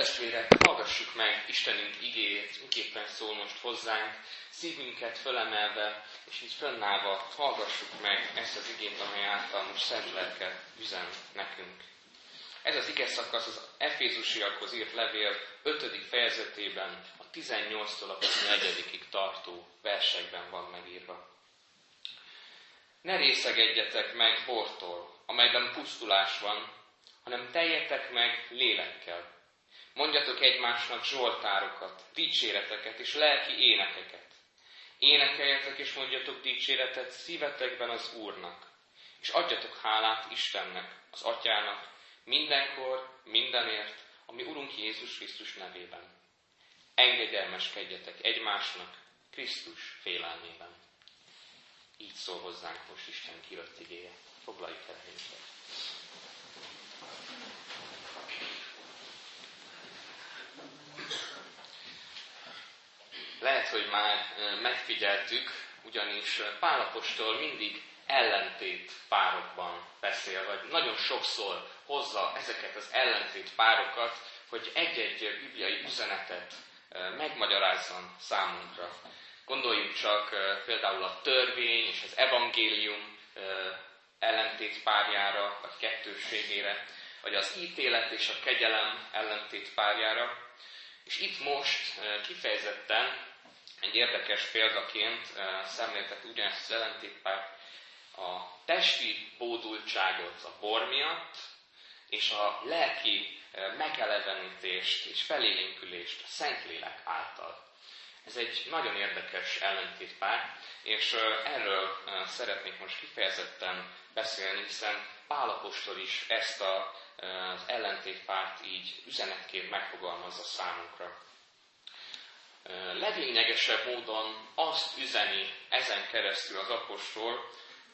testvérek, hallgassuk meg Istenünk igéjét, miképpen szól most hozzánk, szívünket fölemelve, és így fönnállva hallgassuk meg ezt az igét, amely által most szent lelket üzen nekünk. Ez az ige szakasz az Efézusiakhoz írt levél 5. fejezetében a 18-tól a 24-ig tartó versekben van megírva. Ne részegedjetek meg bortól, amelyben pusztulás van, hanem teljetek meg lélekkel. Mondjatok egymásnak zsoltárokat, dicséreteket és lelki énekeket. Énekeljetek és mondjatok dicséretet szívetekben az Úrnak, és adjatok hálát Istennek, az Atyának, mindenkor, mindenért, ami Urunk Jézus Krisztus nevében. Engedelmeskedjetek egymásnak Krisztus félelmében. Így szól hozzánk most Isten kirott igéje. Foglaljuk el minket. Lehet, hogy már megfigyeltük, ugyanis Pál apostol mindig ellentét párokban beszél, vagy nagyon sokszor hozza ezeket az ellentét párokat, hogy egy-egy bibliai üzenetet megmagyarázzon számunkra. Gondoljunk csak például a törvény és az evangélium ellentét párjára, vagy kettősségére, vagy az ítélet és a kegyelem ellentét párjára. És itt most kifejezetten egy érdekes példaként szemlélteti ugyanezt az ellentétpárt, a testi bódultságot, a bor miatt, és a lelki megelevenítést és felélénkülést a Szentlélek által. Ez egy nagyon érdekes ellentétpár, és erről szeretnék most kifejezetten beszélni, hiszen Pál apostol is ezt az ellentétpárt így üzenetként megfogalmazza számunkra. Leglényegesebb módon azt üzeni ezen keresztül az apostol,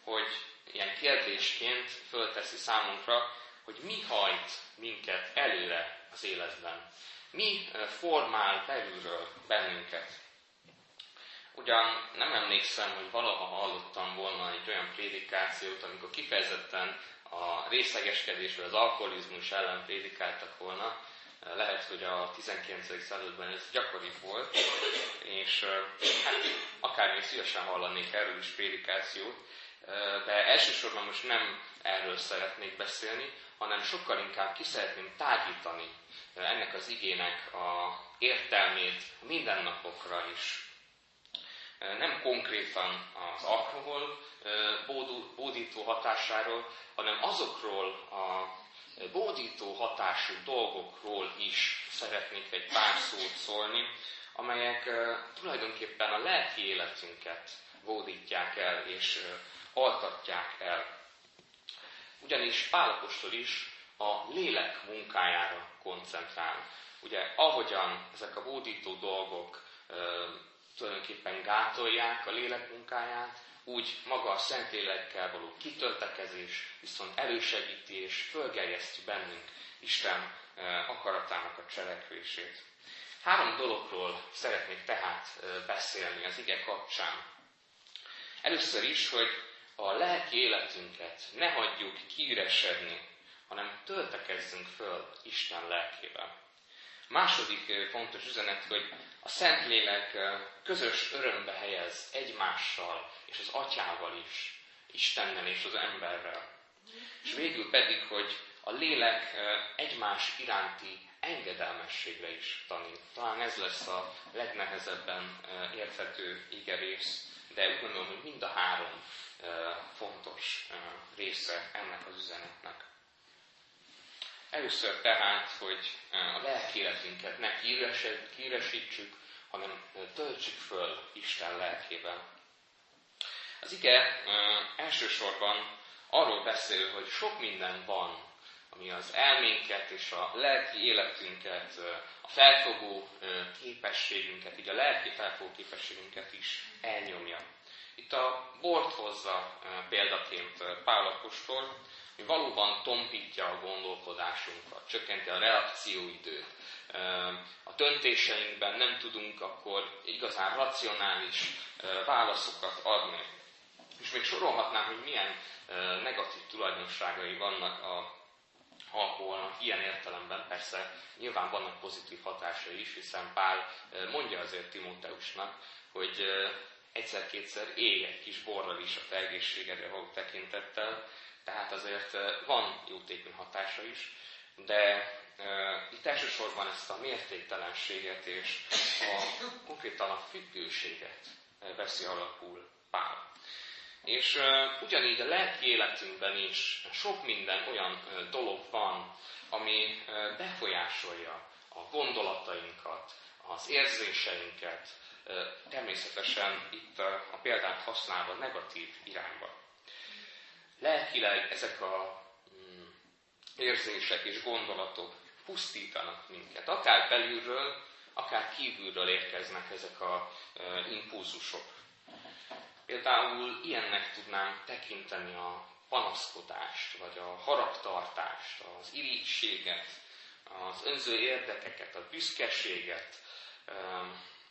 hogy ilyen kérdésként fölteszi számunkra, hogy mi hajt minket előre az életben. Mi formál belülről bennünket? Ugyan nem emlékszem, hogy valaha hallottam volna egy olyan prédikációt, amikor kifejezetten a részegeskedésről, az alkoholizmus ellen prédikáltak volna. Lehet, hogy a 19. században ez gyakori volt, és akár még szívesen hallanék erről is prédikációt, de elsősorban most nem erről szeretnék beszélni, hanem sokkal inkább ki szeretném tágítani ennek az igének a értelmét mindennapokra is. Nem konkrétan az alkohol bódító hatásáról, hanem azokról a bódító hatású dolgokról is szeretnék egy pár szót szólni, amelyek tulajdonképpen a lelki életünket bódítják el és altatják el. Ugyanis Pál apostol is a lélek munkájára koncentrál. Ugye ahogyan ezek a bódító dolgok tulajdonképpen gátolják a lélek munkáját, úgy maga a Szentlélekkel való kitöltekezés viszont elősegíti és fölgerjeszti bennünk Isten akaratának a cselekvését. 3 dologról szeretnék tehát beszélni az ige kapcsán. Először is, hogy a lelki életünket ne hagyjuk kiüresedni, hanem töltekezzünk föl Isten lelkével. Második fontos üzenet, hogy a Szentlélek közös örömbe helyez egymással és az Atyával is, Istennel és az emberrel. És végül pedig, hogy a lélek egymás iránti engedelmességre is tanít. Talán ez lesz a legnehezebben érthető igerész, de úgy gondolom, hogy mind a 3 fontos része ennek az üzenetnek. Először tehát, hogy a lelki életünket ne kiüresítsük, hanem töltsük föl Isten lelkével. Az ige elsősorban arról beszél, hogy sok minden van, ami az elménket és a lelki életünket, a felfogó képességünket, így a lelki felfogó képességünket is elnyomja. Itt a bort hozza példaként Pál apostol, hogy valóban tompítja a gondolkodásunkat, csökkenti a reakcióidőt. A döntéseinkben nem tudunk akkor igazán racionális válaszokat adni. És még sorolhatnám, hogy milyen negatív tulajdonságai vannak a alkoholnak ilyen értelemben persze nyilván vannak pozitív hatásai is, hiszen Pál mondja azért Timóteusnak, hogy egyszer-kétszer élj egy kis borral is a te egészségedre való tekintettel, tehát azért van jótékony hatása is, de itt elsősorban ezt a mértéktelenséget és konkrétan a függőséget veszi alapul Pál. És ugyanígy a lelki életünkben is sok minden olyan dolog van, ami befolyásolja a gondolatainkat, az érzéseinket, természetesen itt a példát használva negatív irányba. Lelkileg ezek a érzések és gondolatok pusztítanak minket. Akár belülről, akár kívülről érkeznek ezek a impulzusok. Például ilyennek tudnánk tekinteni a panaszkodást, vagy a haragtartást, az irítséget, az önző érdekeket, a büszkeséget,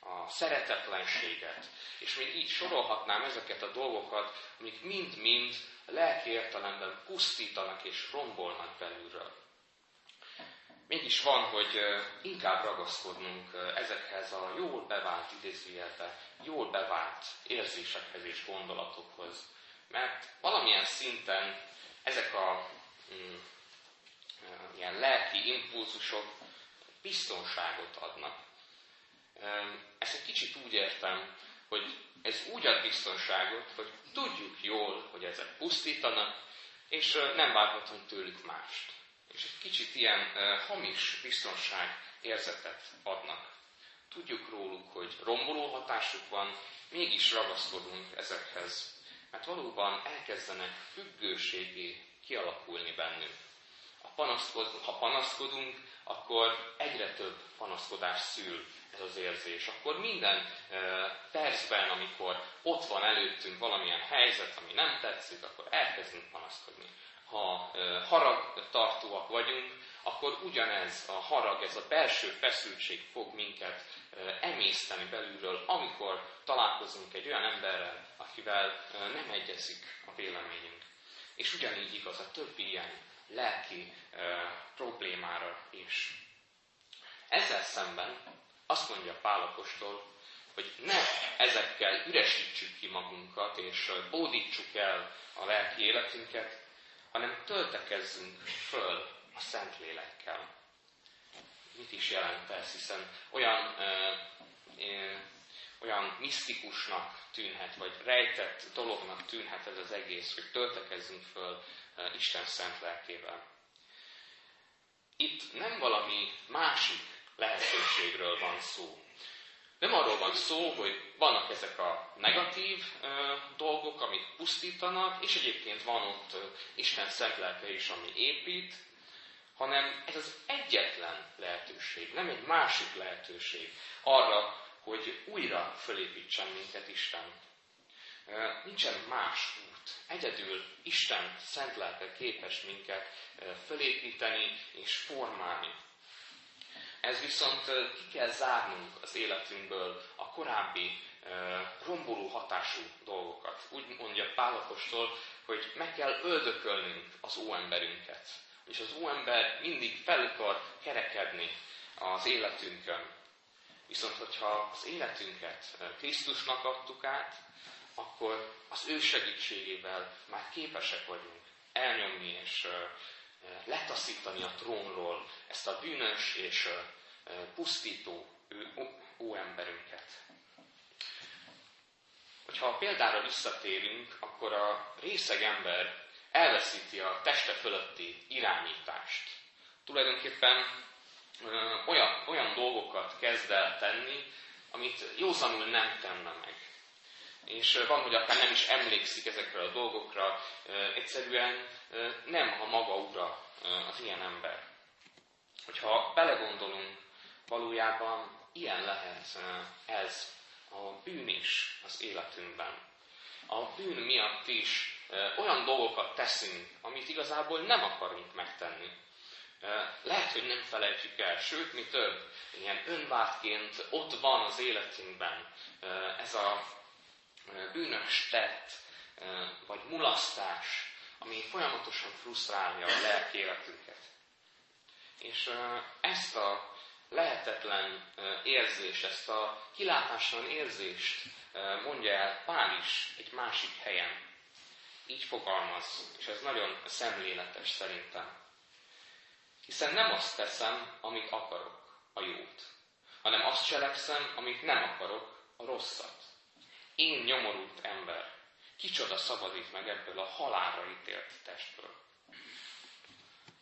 a szeretetlenséget, és még így sorolhatnám ezeket a dolgokat, amik mind-mind lelki értelemben pusztítanak és rombolnak belülről. Mégis van, hogy inkább ragaszkodnunk ezekhez a jól bevált idézőjelbe, jól bevált érzésekhez és gondolatokhoz, mert valamilyen szinten ezek a ilyen lelki impulzusok biztonságot adnak. Ezt egy kicsit úgy értem, hogy ez úgy ad biztonságot, hogy tudjuk jól, hogy ezek pusztítanak, és nem várhatunk tőlük mást. És egy kicsit ilyen hamis biztonságérzetet adnak. Tudjuk róluk, hogy romboló hatásuk van, mégis ragaszkodunk ezekhez. Mert valóban elkezdenek függőségé kialakulni bennünk. Ha panaszkodunk, akkor egyre több panaszkodás szül ez az érzés. Akkor minden percben, amikor ott van előttünk valamilyen helyzet, ami nem tetszik, akkor elkezdünk panaszkodni. Ha haragtartóak vagyunk, akkor ugyanez a harag, ez a belső feszültség fog minket emészteni belülről, amikor találkozunk egy olyan emberrel, akivel nem egyezik a véleményünk. És ugyanígy igaz a többi ilyen lelki problémára is. Ezzel szemben azt mondja Pál apostol, hogy ne ezekkel üresítsük ki magunkat, és bódítsuk el a lelki életünket, hanem töltekezzünk föl a Szentlélekkel. Mit is jelent ez? Hiszen olyan misztikusnak tűnhet, vagy rejtett dolognak tűnhet ez az egész, hogy töltekezzünk föl Isten szent lelkével. Itt nem valami másik lehetőségről van szó. Nem arról van szó, hogy vannak ezek a negatív dolgok, amik pusztítanak, és egyébként van ott Isten szent lelke is, ami épít, hanem ez az egyetlen lehetőség, nem egy másik lehetőség arra, hogy újra fölépítsen minket Isten. Nincsen más út. Egyedül Isten szent lelke képes minket fölépíteni és formálni. Ez viszont ki kell zárnunk az életünkből a korábbi romboló hatású dolgokat. Úgy mondja Pál apostol, hogy meg kell öldökölnünk az óemberünket. És az óember mindig fel akar kerekedni az életünkön. Viszont, hogyha az életünket Krisztusnak adtuk át, akkor az ő segítségével már képesek vagyunk elnyomni és letaszítani a trónról ezt a bűnös és pusztító óemberünket. Hogyha a példára visszatérünk, akkor a részeg ember elveszíti a teste fölötti irányítást. Tulajdonképpen olyan dolgokat kezd el tenni, amit józanul nem tenne meg. És van, hogy akár nem is emlékszik ezekre a dolgokra, egyszerűen nem a maga ura az ilyen ember. Hogyha belegondolunk, valójában ilyen lehet ez a bűn is az életünkben. A bűn miatt is olyan dolgokat teszünk, amit igazából nem akarunk megtenni. Lehet, hogy nem felejtjük el, sőt, mi több, ilyen önvádként ott van az életünkben ez a bűnös tett, vagy mulasztás, ami folyamatosan frusztrálja a lelki életünket. És ezt a lehetetlen érzés, ezt a kilátástalan érzést mondja el Pál is egy másik helyen. Így fogalmaz, és ez nagyon szemléletes szerintem. Hiszen nem azt teszem, amit akarok, a jót, hanem azt cselekszem, amit nem akarok, a rosszat. Én nyomorult ember, kicsoda szabadít meg ebből a halálra ítélt testből.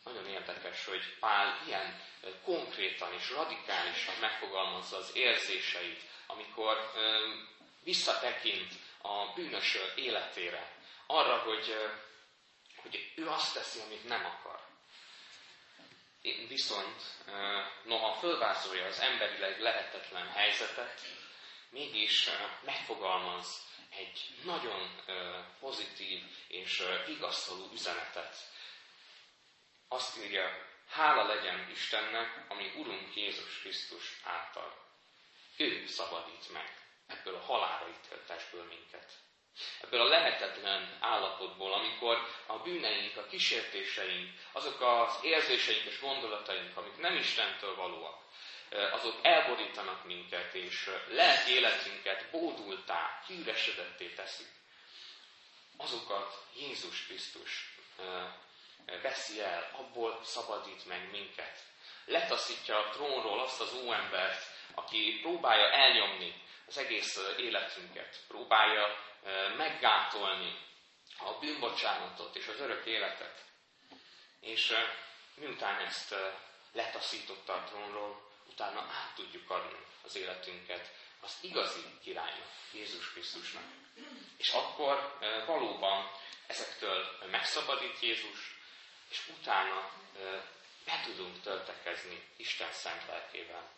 Nagyon érdekes, hogy Pál ilyen konkrétan és radikálisan megfogalmazza az érzéseit, amikor visszatekint a bűnösöl életére, arra, hogy ő azt teszi, amit nem akar. Viszont, noha fölvázolja az emberileg lehetetlen helyzetet, mégis megfogalmaz egy nagyon pozitív és vigasztaló üzenetet. Azt írja, hála legyen Istennek, ami Urunk Jézus Krisztus által. Ő szabadít meg ebből a halálra ítélt testből minket. Ebből a lehetetlen állapotból, amikor a bűneink, a kísértéseink, azok az érzéseink és gondolataink, amik nem Istentől valóak, azok elborítanak minket, és lelki életünket bódultá, hűresedetté teszik. Azokat Jézus Krisztus veszi el, abból szabadít meg minket. Letaszítja a trónról azt az óembert, aki próbálja elnyomni az egész életünket, próbálja meggátolni a bűnbocsánatot és az örök életet. És miután ezt letaszította a trónról, utána át tudjuk adni az életünket az igazi királynak, Jézus Krisztusnak. És akkor valóban ezektől megszabadít Jézus, és utána be tudunk töltekezni Isten szent lelkével.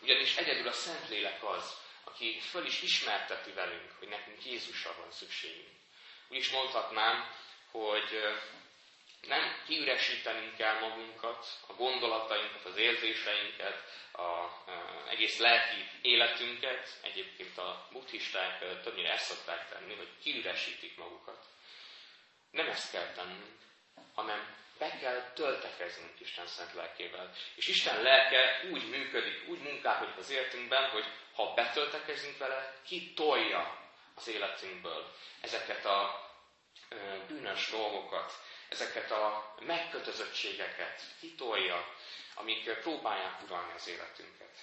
Ugyanis egyedül a Szentlélek az, aki föl is ismerteti velünk, hogy nekünk Jézusra van szükségünk. Úgy is mondhatnám, hogy nem kiüresítenünk kell magunkat, a gondolatainkat, az érzéseinket, az egész lelki életünket. Egyébként a buddhisták többnyire ezt szokták tenni, hogy kiüresítik magukat. Nem ezt kell tennünk, hanem be kell töltekeznünk Isten szent lelkével. És Isten lelke úgy működik, úgy munkálkodik az életünkben, hogy ha betöltekezünk vele, kitolja az életünkből ezeket a bűnös dolgokat, ezeket a megkötözöttségeket, kitolja, amik próbálják uralni az életünket.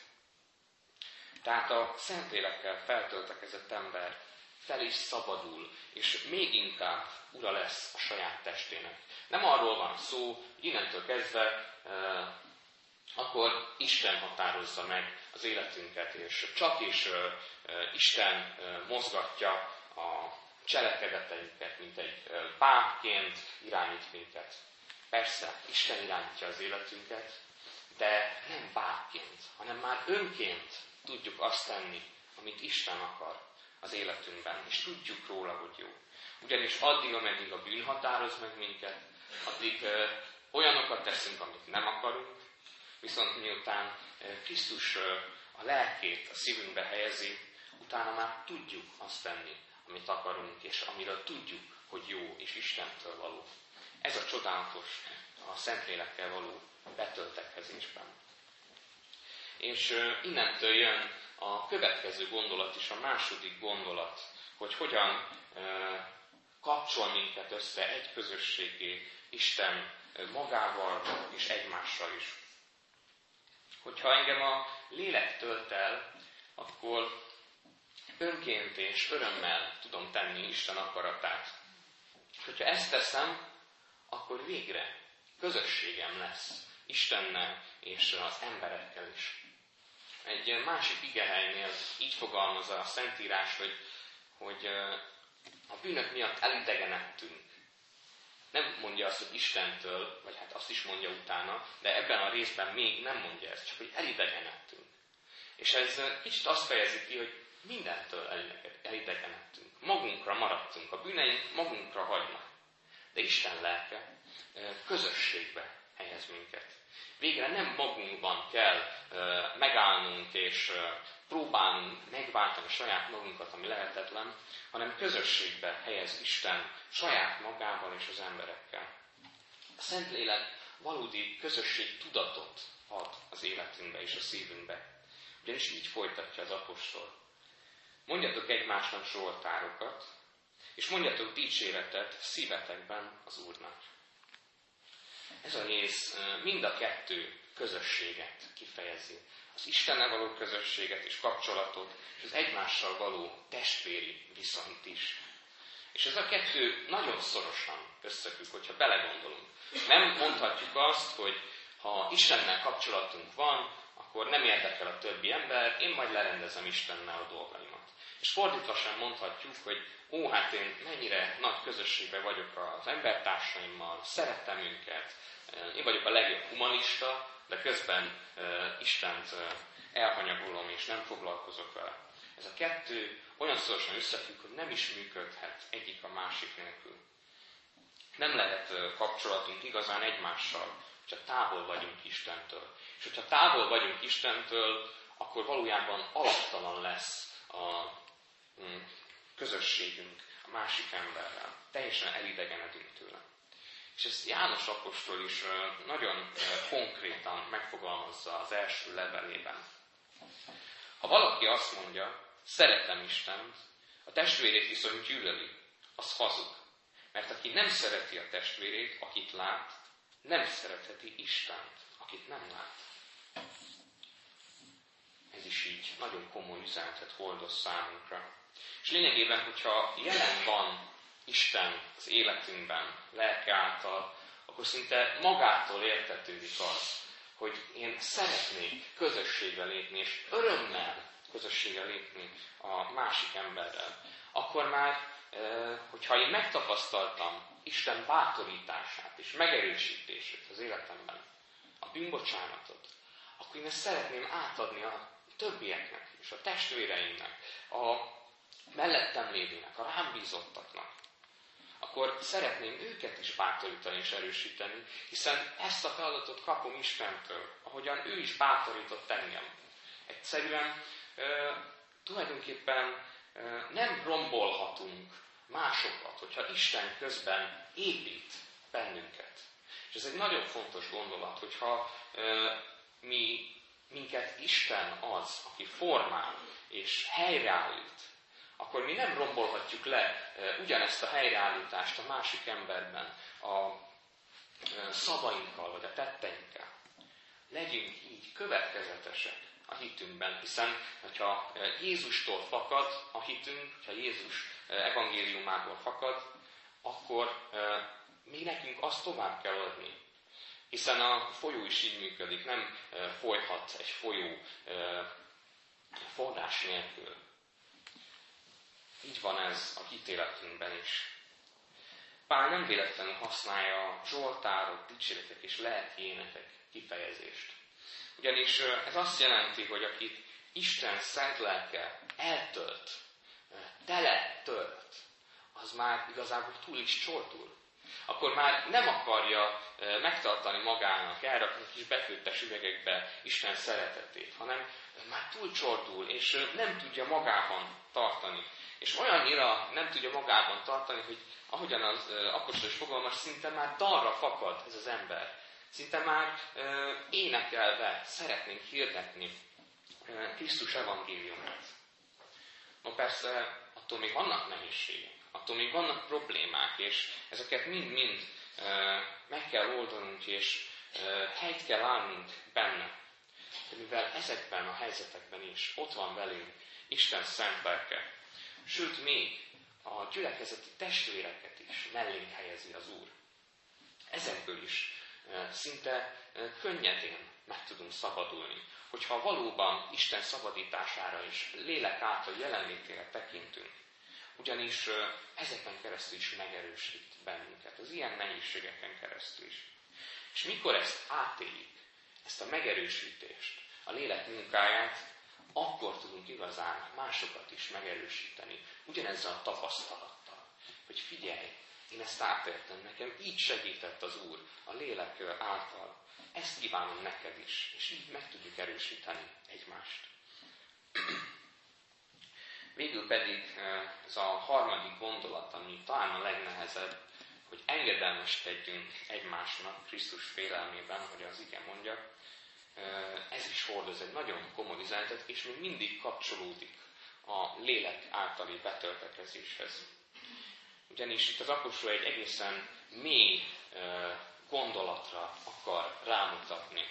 Tehát a Szentlélekkel feltöltekezett ember fel is szabadul, és még inkább ura lesz a saját testének. Nem arról van szó, hogy innentől kezdve akkor Isten határozza meg az életünket, és csak is Isten mozgatja a cselekedeteinket, mint egy pápként irányít minket. Persze, Isten irányítja az életünket, de nem pápként, hanem már önként tudjuk azt tenni, amit Isten akar az életünkben, és tudjuk róla, hogy jó. Ugyanis addig, ameddig a bűn határoz meg minket, addig olyanokat teszünk, amit nem akarunk, viszont miután Krisztus a lelkét a szívünkbe helyezi, utána már tudjuk azt tenni, amit akarunk, és amiről tudjuk, hogy jó és Istentől való. Ez a csodálatos a Szentlélekkel való betöltekezésben. És innentől jön a következő gondolat is, a második gondolat, hogy hogyan kapcsol minket össze egy közösségé, Isten magával és egymással is. Hogyha engem a lélek tölt el, akkor önként és örömmel tudom tenni Isten akaratát. És hogyha ezt teszem, akkor végre közösségem lesz Istennel és az emberekkel is. Egy másik igehelynél így fogalmazza a Szentírás, hogy a bűnök miatt elidegenedtünk. Nem mondja azt, hogy Istentől, vagy hát azt is mondja utána, de ebben a részben még nem mondja ezt, csak hogy elidegenedtünk. És ez kicsit azt fejezi ki, hogy mindentől elidegenedtünk. Magunkra maradtunk, a bűneink magunkra hagynak. De Isten lelke közösségbe helyez minket. Végre nem magunkban kell megállnunk és próbálnunk megváltani saját magunkat, ami lehetetlen, hanem közösségbe helyez Isten saját magával és az emberekkel. A Szentlélek valódi közösség tudatot ad az életünkbe és a szívünkbe. Ugyanis így folytatja az apostol. Mondjatok egymásnak zsoltárokat, és mondjatok dicséretet szívetekben az Úrnak. Ez a rész mind a kettő közösséget kifejezi. Az Istennel való közösséget és kapcsolatot, és az egymással való testvéri viszonyt is. És ez a kettő nagyon szorosan összefügg, hogyha belegondolunk. Nem mondhatjuk azt, hogy ha Istennel kapcsolatunk van, akkor nem érdekel a többi ember, én majd lerendezem Istennel a dolgaimat. És fordítva sem mondhatjuk, hogy ó, hát én mennyire nagy közösségben vagyok az embertársaimmal, szeretem őket, én vagyok a legjobb humanista, de közben Istent elhanyagolom és nem foglalkozok vele. Ez a kettő olyan szorosan összefügg, hogy nem is működhet egyik a másik nélkül. Nem lehet kapcsolatunk igazán egymással, csak távol vagyunk Istentől. És hogyha távol vagyunk Istentől, akkor valójában alaptalan lesz a közösségünk a másik emberrel. Teljesen elidegenedünk tőle. És ezt János apostol is nagyon konkrétan megfogalmazza az első levelében. Ha valaki azt mondja, szeretem Istent, a testvérét viszont gyűlöli, az hazug. Mert aki nem szereti a testvérét, akit lát, nem szeretheti Istent, akit nem lát. Ez is így nagyon komoly üzenetet hordoz számunkra. És lényegében, hogyha jelen van Isten az életünkben, lelke által, akkor szinte magától értetődik az, hogy én szeretnék közösségbe lépni, és örömmel közösségbe lépni a másik emberrel. Akkor már, hogyha én megtapasztaltam Isten bátorítását és megerősítését az életemben, a bűnbocsánatot, akkor én ezt szeretném átadni a többieknek és a testvéreimnek, a mellettem lévőnek, a rám bízottaknak. Akkor szeretném őket is bátorítani és erősíteni, hiszen ezt a feladatot kapom Istentől, ahogyan ő is bátorított engem. Egyszerűen tulajdonképpen nem rombolhatunk másokat, hogyha Isten közben épít bennünket. És ez egy nagyon fontos gondolat, hogyha minket Isten az, aki formál és helyreállít, akkor mi nem rombolhatjuk le ugyanezt a helyreállítást a másik emberben, a szavainkkal vagy a tetteinkkel. Legyünk így következetesek a hitünkben, hiszen ha Jézustól fakad a hitünk, ha Jézus evangéliumából fakad, akkor mi nekünk azt tovább kell adni. Hiszen a folyó is így működik, nem folyhat egy folyó forrás nélkül. Így van ez a hitéletünkben is. Pál nem véletlenül használja a zsoltárok, dicséretek és lelki énekek kifejezést. Ugyanis ez azt jelenti, hogy akit Isten szent lelke eltölt, teletölt, az már igazából túl is csortul. Akkor már nem akarja megtartani magának, elrakni kis befőttes üvegekbe Isten szeretetét, hanem már túl csordul, és nem tudja magában tartani. És olyannyira nem tudja magában tartani, hogy ahogyan az apostol is fogalmaz, szinte már dalra fakad ez az ember. Szinte már énekelve szeretnénk hirdetni Krisztus evangéliumát. Na persze, attól még vannak nehézségek, attól még vannak problémák, és ezeket mind-mind meg kell oldanunk, és helyt kell állnunk benne. De mivel ezekben a helyzetekben is ott van velünk Isten szent lelke, sőt még a gyülekezeti testvéreket is mellénk helyezi az Úr. Ezekből is szinte könnyedén meg tudunk szabadulni, hogyha valóban Isten szabadítására és lélek által jelenlétére tekintünk. Ugyanis ezeken keresztül is megerősít bennünket, az ilyen nehézségeken keresztül is. És mikor ezt átéljük, ezt a megerősítést, a lélek munkáját, akkor tudunk igazán másokat is megerősíteni, ugyanezzel a tapasztalattal, hogy figyelj, én ezt átértem, nekem így segített az Úr a lélek által. Ezt kívánom neked is, és így meg tudjuk erősíteni egymást. Végül pedig ez a harmadik gondolat, ami talán a legnehezebb, hogy engedelmeskedjünk egymásnak Krisztus félelmében, hogy az ige mondja, ez is hordoz egy nagyon komoly üzenetet, és még mindig kapcsolódik a lélek általi betöltekezéshez. Ugyanis itt az apostol egy egészen mély gondolatra akar rámutatni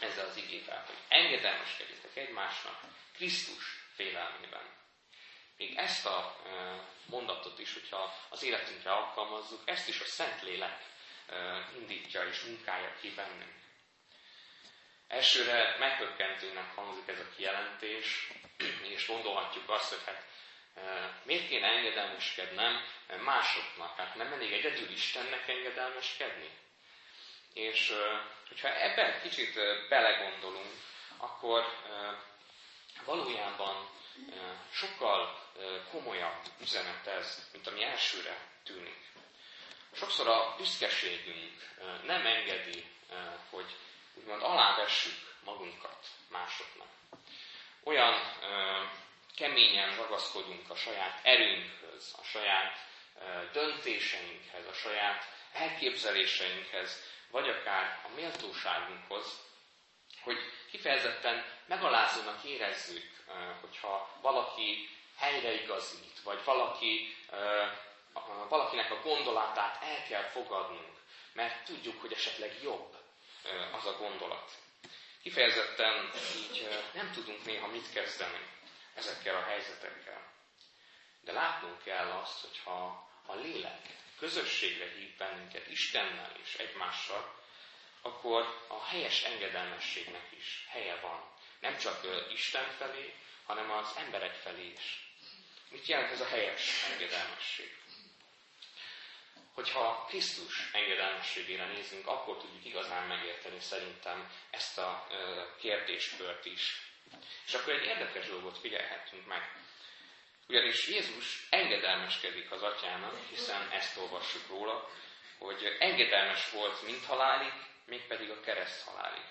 ezzel az igével, hogy engedelmeskedjetek egymásnak Krisztus félelmében. Még ezt a mondatot is, hogyha az életünkre alkalmazzuk, ezt is a Szentlélek indítja és munkálja ki bennünk. Elsőre megkökkentőnek hangzik ez a kijelentés, és gondolhatjuk azt, hogy hát miért kéne engedelmeskednem másoknak? Hát nem elég egyedül Istennek engedelmeskedni? És hogyha ebben kicsit belegondolunk, akkor valójában sokkal komolyabb üzenet ez, mint ami elsőre tűnik. Sokszor a büszkeségünk nem engedi, hogy úgymond alávessük magunkat másoknak. Olyan keményen ragaszkodunk a saját erőnkhöz, a saját döntéseinkhez, a saját elképzeléseinkhez, vagy akár a méltóságunkhoz, hogy kifejezetten megalázónak érezzük, hogyha valaki helyreigazít, vagy valakinek a gondolatát el kell fogadnunk, mert tudjuk, hogy esetleg jobb az a gondolat. Kifejezetten így nem tudunk néha mit kezdeni ezekkel a helyzetekkel. De látnunk kell azt, hogyha a lélek közösségre hív bennünket Istennel és egymással, akkor a helyes engedelmességnek is helye van. Nem csak Isten felé, hanem az emberek felé is. Mit jelent ez a helyes engedelmesség? Hogyha Krisztus engedelmességére nézünk, akkor tudjuk igazán megérteni szerintem ezt a kérdéskört is. És akkor egy érdekes dolgot figyelhetünk meg. Ugyanis Jézus engedelmeskedik az Atyának, hiszen ezt olvassuk róla, hogy engedelmes volt mind halálig, mégpedig a kereszt halálig.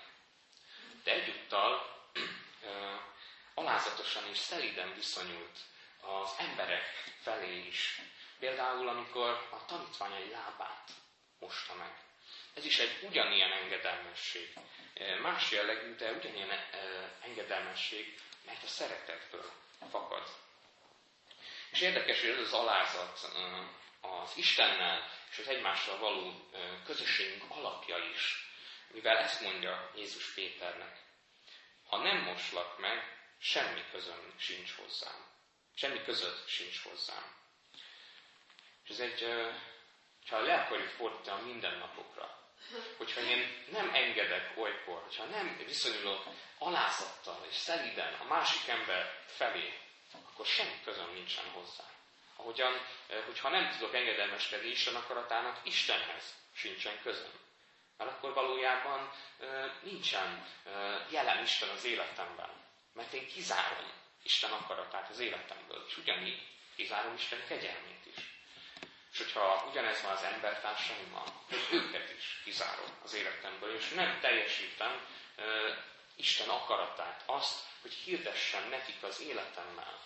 De egyúttal alázatosan és szeliden viszonyult az emberek felé is. Például, amikor a tanítványai lábát mosta meg. Ez is egy ugyanilyen engedelmesség. Más jellegű, de ugyanilyen engedelmesség, mert a szeretetből fakad. És érdekes, hogy ez az alázat az Istennel és az egymással való közösségünk alapja is, mivel ezt mondja Jézus Péternek. Ha nem moslak meg, semmi közöm sincs hozzám. Semmi között sincs hozzám. És ez egy, ha le akarjuk fordítani a mindennapokra, hogyha én nem engedek olykor, hogyha nem viszonyulok alázattal és szeliden a másik ember felé, akkor semmi közöm nincsen hozzá. Ahogyan, hogyha nem tudok engedelmeskedni Isten akaratának, Istenhez sincsen közöm. Mert akkor valójában nincsen jelen Isten az életemben. Mert én kizárom Isten akaratát az életemből, és ugyanígy kizárom Isten kegyelmét is. És hogyha ugyanez van az embertársaimmal, őket is kizárom az életemből, és nem teljesítem Isten akaratát, azt, hogy hirdessem nekik az életemmel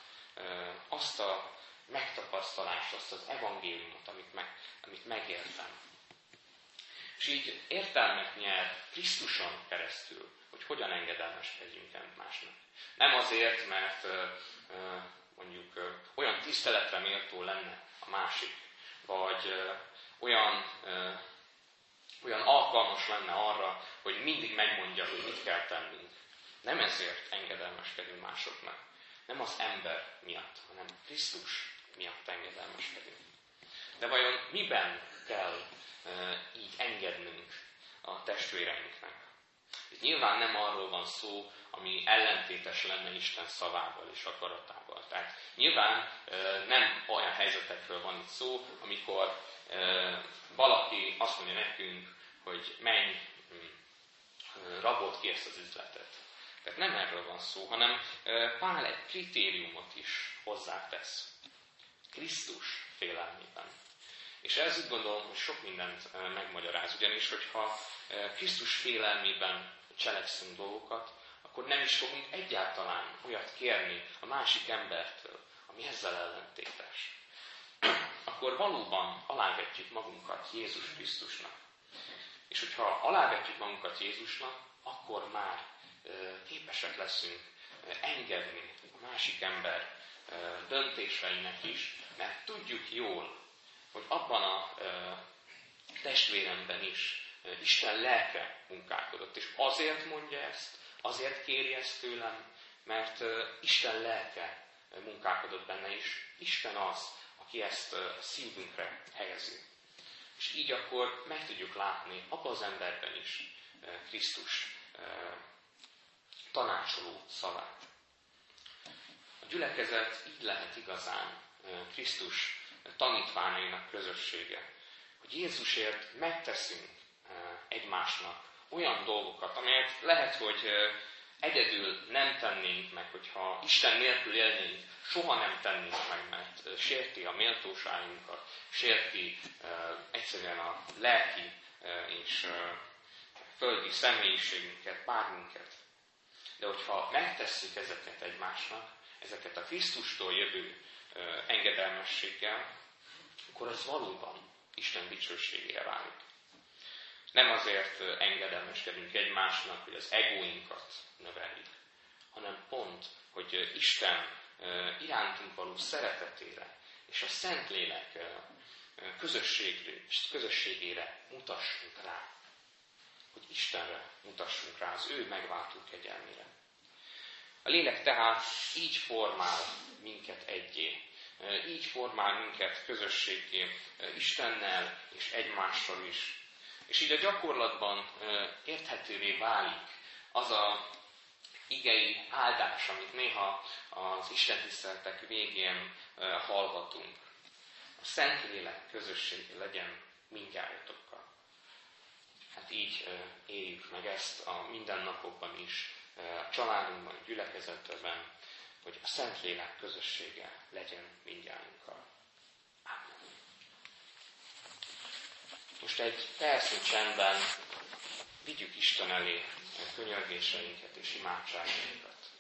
azt a megtapasztalást, azt az evangéliumot, amit megértem. És így értelmet nyer Krisztuson keresztül, hogy hogyan engedelmeskedjünk egymásnak. Nem azért, mert mondjuk olyan tiszteletre méltó lenne a másik, vagy olyan alkalmas lenne arra, hogy mindig megmondja, hogy mit kell tennünk. Nem ezért engedelmeskedünk másoknak. Nem az ember miatt, hanem Krisztus miatt engedelmeskedünk. De vajon miben kell így engednünk a testvéreinknek? Itt nyilván nem arról van szó, ami ellentétes lenne Isten szavával és akaratával. Tehát nyilván nem olyan helyzetekről van itt szó, amikor valaki azt mondja nekünk, hogy menj, rabot ki ezt az üzletet. Tehát nem erről van szó, hanem Pál egy kritériumot is hozzátesz. Krisztus félelmében. És ez úgy gondolom, hogy sok mindent megmagyaráz. Ugyanis, hogyha Krisztus félelmében cselekszünk dolgokat, akkor nem is fogunk egyáltalán olyat kérni a másik embertől, ami ezzel ellentétes. akkor valóban alávetjük magunkat Jézus Krisztusnak. És hogyha alávetjük magunkat Jézusnak, akkor már képesek leszünk engedni a másik ember döntéseinek is, mert tudjuk jól, hogy abban a testvéremben is Isten lelke munkálkodott. És azért mondja ezt, azért kéri ezt tőlem, mert Isten lelke munkálkodott benne is. Isten az, aki ezt szívünkre helyezi. És így akkor meg tudjuk látni abban az emberben is Krisztus tanácsoló szavát. A gyülekezet így lehet igazán Krisztus tanítványainak közössége, hogy Jézusért megteszünk egymásnak olyan dolgokat, amelyet lehet, hogy egyedül nem tennénk meg, hogyha Isten nélkül élnénk, soha nem tennénk meg, mert sérti a méltóságunkat, sérti egyszerűen a lelki és földi személyiségünket, bármunket. De hogyha megtesszük ezeket egymásnak, ezeket a Krisztustól jövő engedelmességgel, akkor az valóban Isten dicsőségére válik. Nem azért engedelmeskedünk egymásnak, hogy az egóinkat növeljük, hanem pont, hogy Isten irántunk való szeretetére és a Szentlélek közösségére mutassunk rá. Hogy Istenre mutassunk rá, az ő megváltó kegyelmére. A lélek tehát így formál minket egyé. Így formál minket közösségé Istennel és egymással is. És így a gyakorlatban érthetővé válik az a igei áldás, amit néha az istentiszteletek végén hallhatunk. A Szentlélek közössége legyen mindnyájatokkal. Hát így éljük meg ezt a mindennapokban is, a családunkban, a gyülekezetben, hogy a Szentlélek közössége legyen mindnyájunkkal. Ámen. Most egy percnyi csendben vigyük Isten elé könyörgéseinket és imádságainkat.